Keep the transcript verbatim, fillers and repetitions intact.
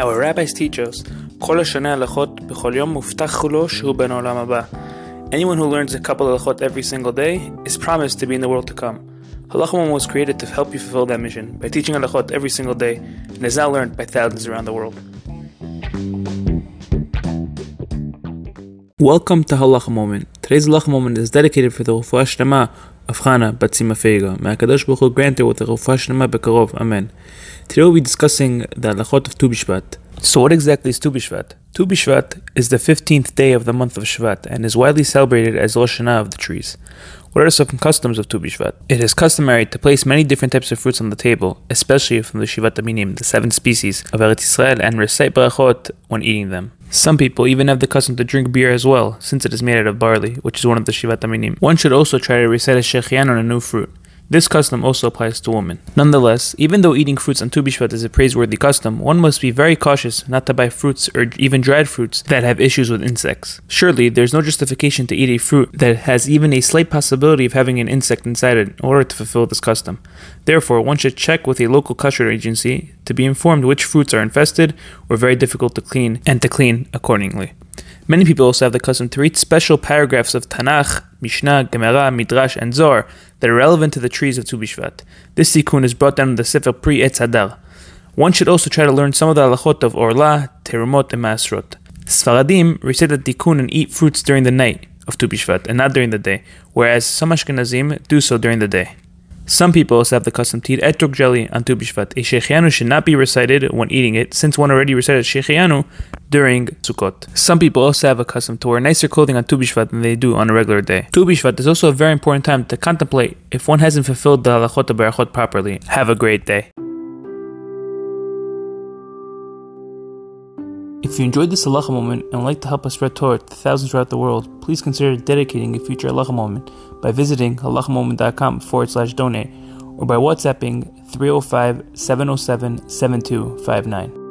Our rabbis teach us, anyone who learns a couple of halachot every single day is promised to be in the world to come. Halacha Moment was created to help you fulfill that mission by teaching halachot every single day and is now learned by thousands around the world. Welcome to Halacha Moment. Today's Halacha Moment is dedicated for the Refuah Shelema of Chana Bat Sima Feiga. May HaKadosh Baruch Hu grant her with the Refuah Shelema bekarov. Amen. Today we'll be discussing the halachot of Tu BiShvat. So what exactly is Tu BiShvat? Tu BiShvat is the fifteenth day of the month of Shvat and is widely celebrated as Rosh Hashanah of the trees. What are some customs of Tu BiShvat? It is customary to place many different types of fruits on the table, especially from the Shivat HaMinim, the seven species of Eretz Yisrael, and recite brachot when eating them. Some people even have the custom to drink beer as well, since it is made out of barley, which is one of the Shivat HaMinim. One should also try to recite a Shecheyanu on a new fruit. This custom also applies to women. Nonetheless, even though eating fruits on Tu BiShvat is a praiseworthy custom, one must be very cautious not to buy fruits or even dried fruits that have issues with insects. Surely, there is no justification to eat a fruit that has even a slight possibility of having an insect inside it in order to fulfill this custom. Therefore, one should check with a local kosher agency to be informed which fruits are infested or very difficult to clean, and to clean accordingly. Many people also have the custom to read special paragraphs of Tanakh, Mishnah, Gemara, Midrash, and Zohar that are relevant to the trees of Tu BiShvat. This tikkun is brought down in the Sefer Pri Etz Hadar. One should also try to learn some of the halachot of Orlah, Terumot, and Ma'aserot. Sfaradim recite the tikkun and eat fruits during the night of Tu BiShvat and not during the day, whereas some Ashkenazim do so during the day. Some people also have the custom to eat etrog jelly on Tu BiShvat. A Shecheyanu should not be recited when eating it, since one already recited Shecheyanu during Sukkot. Some people also have a custom to wear nicer clothing on Tu BiShvat than they do on a regular day. Tu BiShvat is also a very important time to contemplate if one hasn't fulfilled the Halachot HaBerachot properly. Have a great day. If you enjoyed this Halacha Moment and would like to help us spread Torah to thousands throughout the world, please consider dedicating a future Halacha Moment by visiting HalachaMoment.com forward slash donate or by WhatsApping three oh five, seven oh seven, seven two five nine.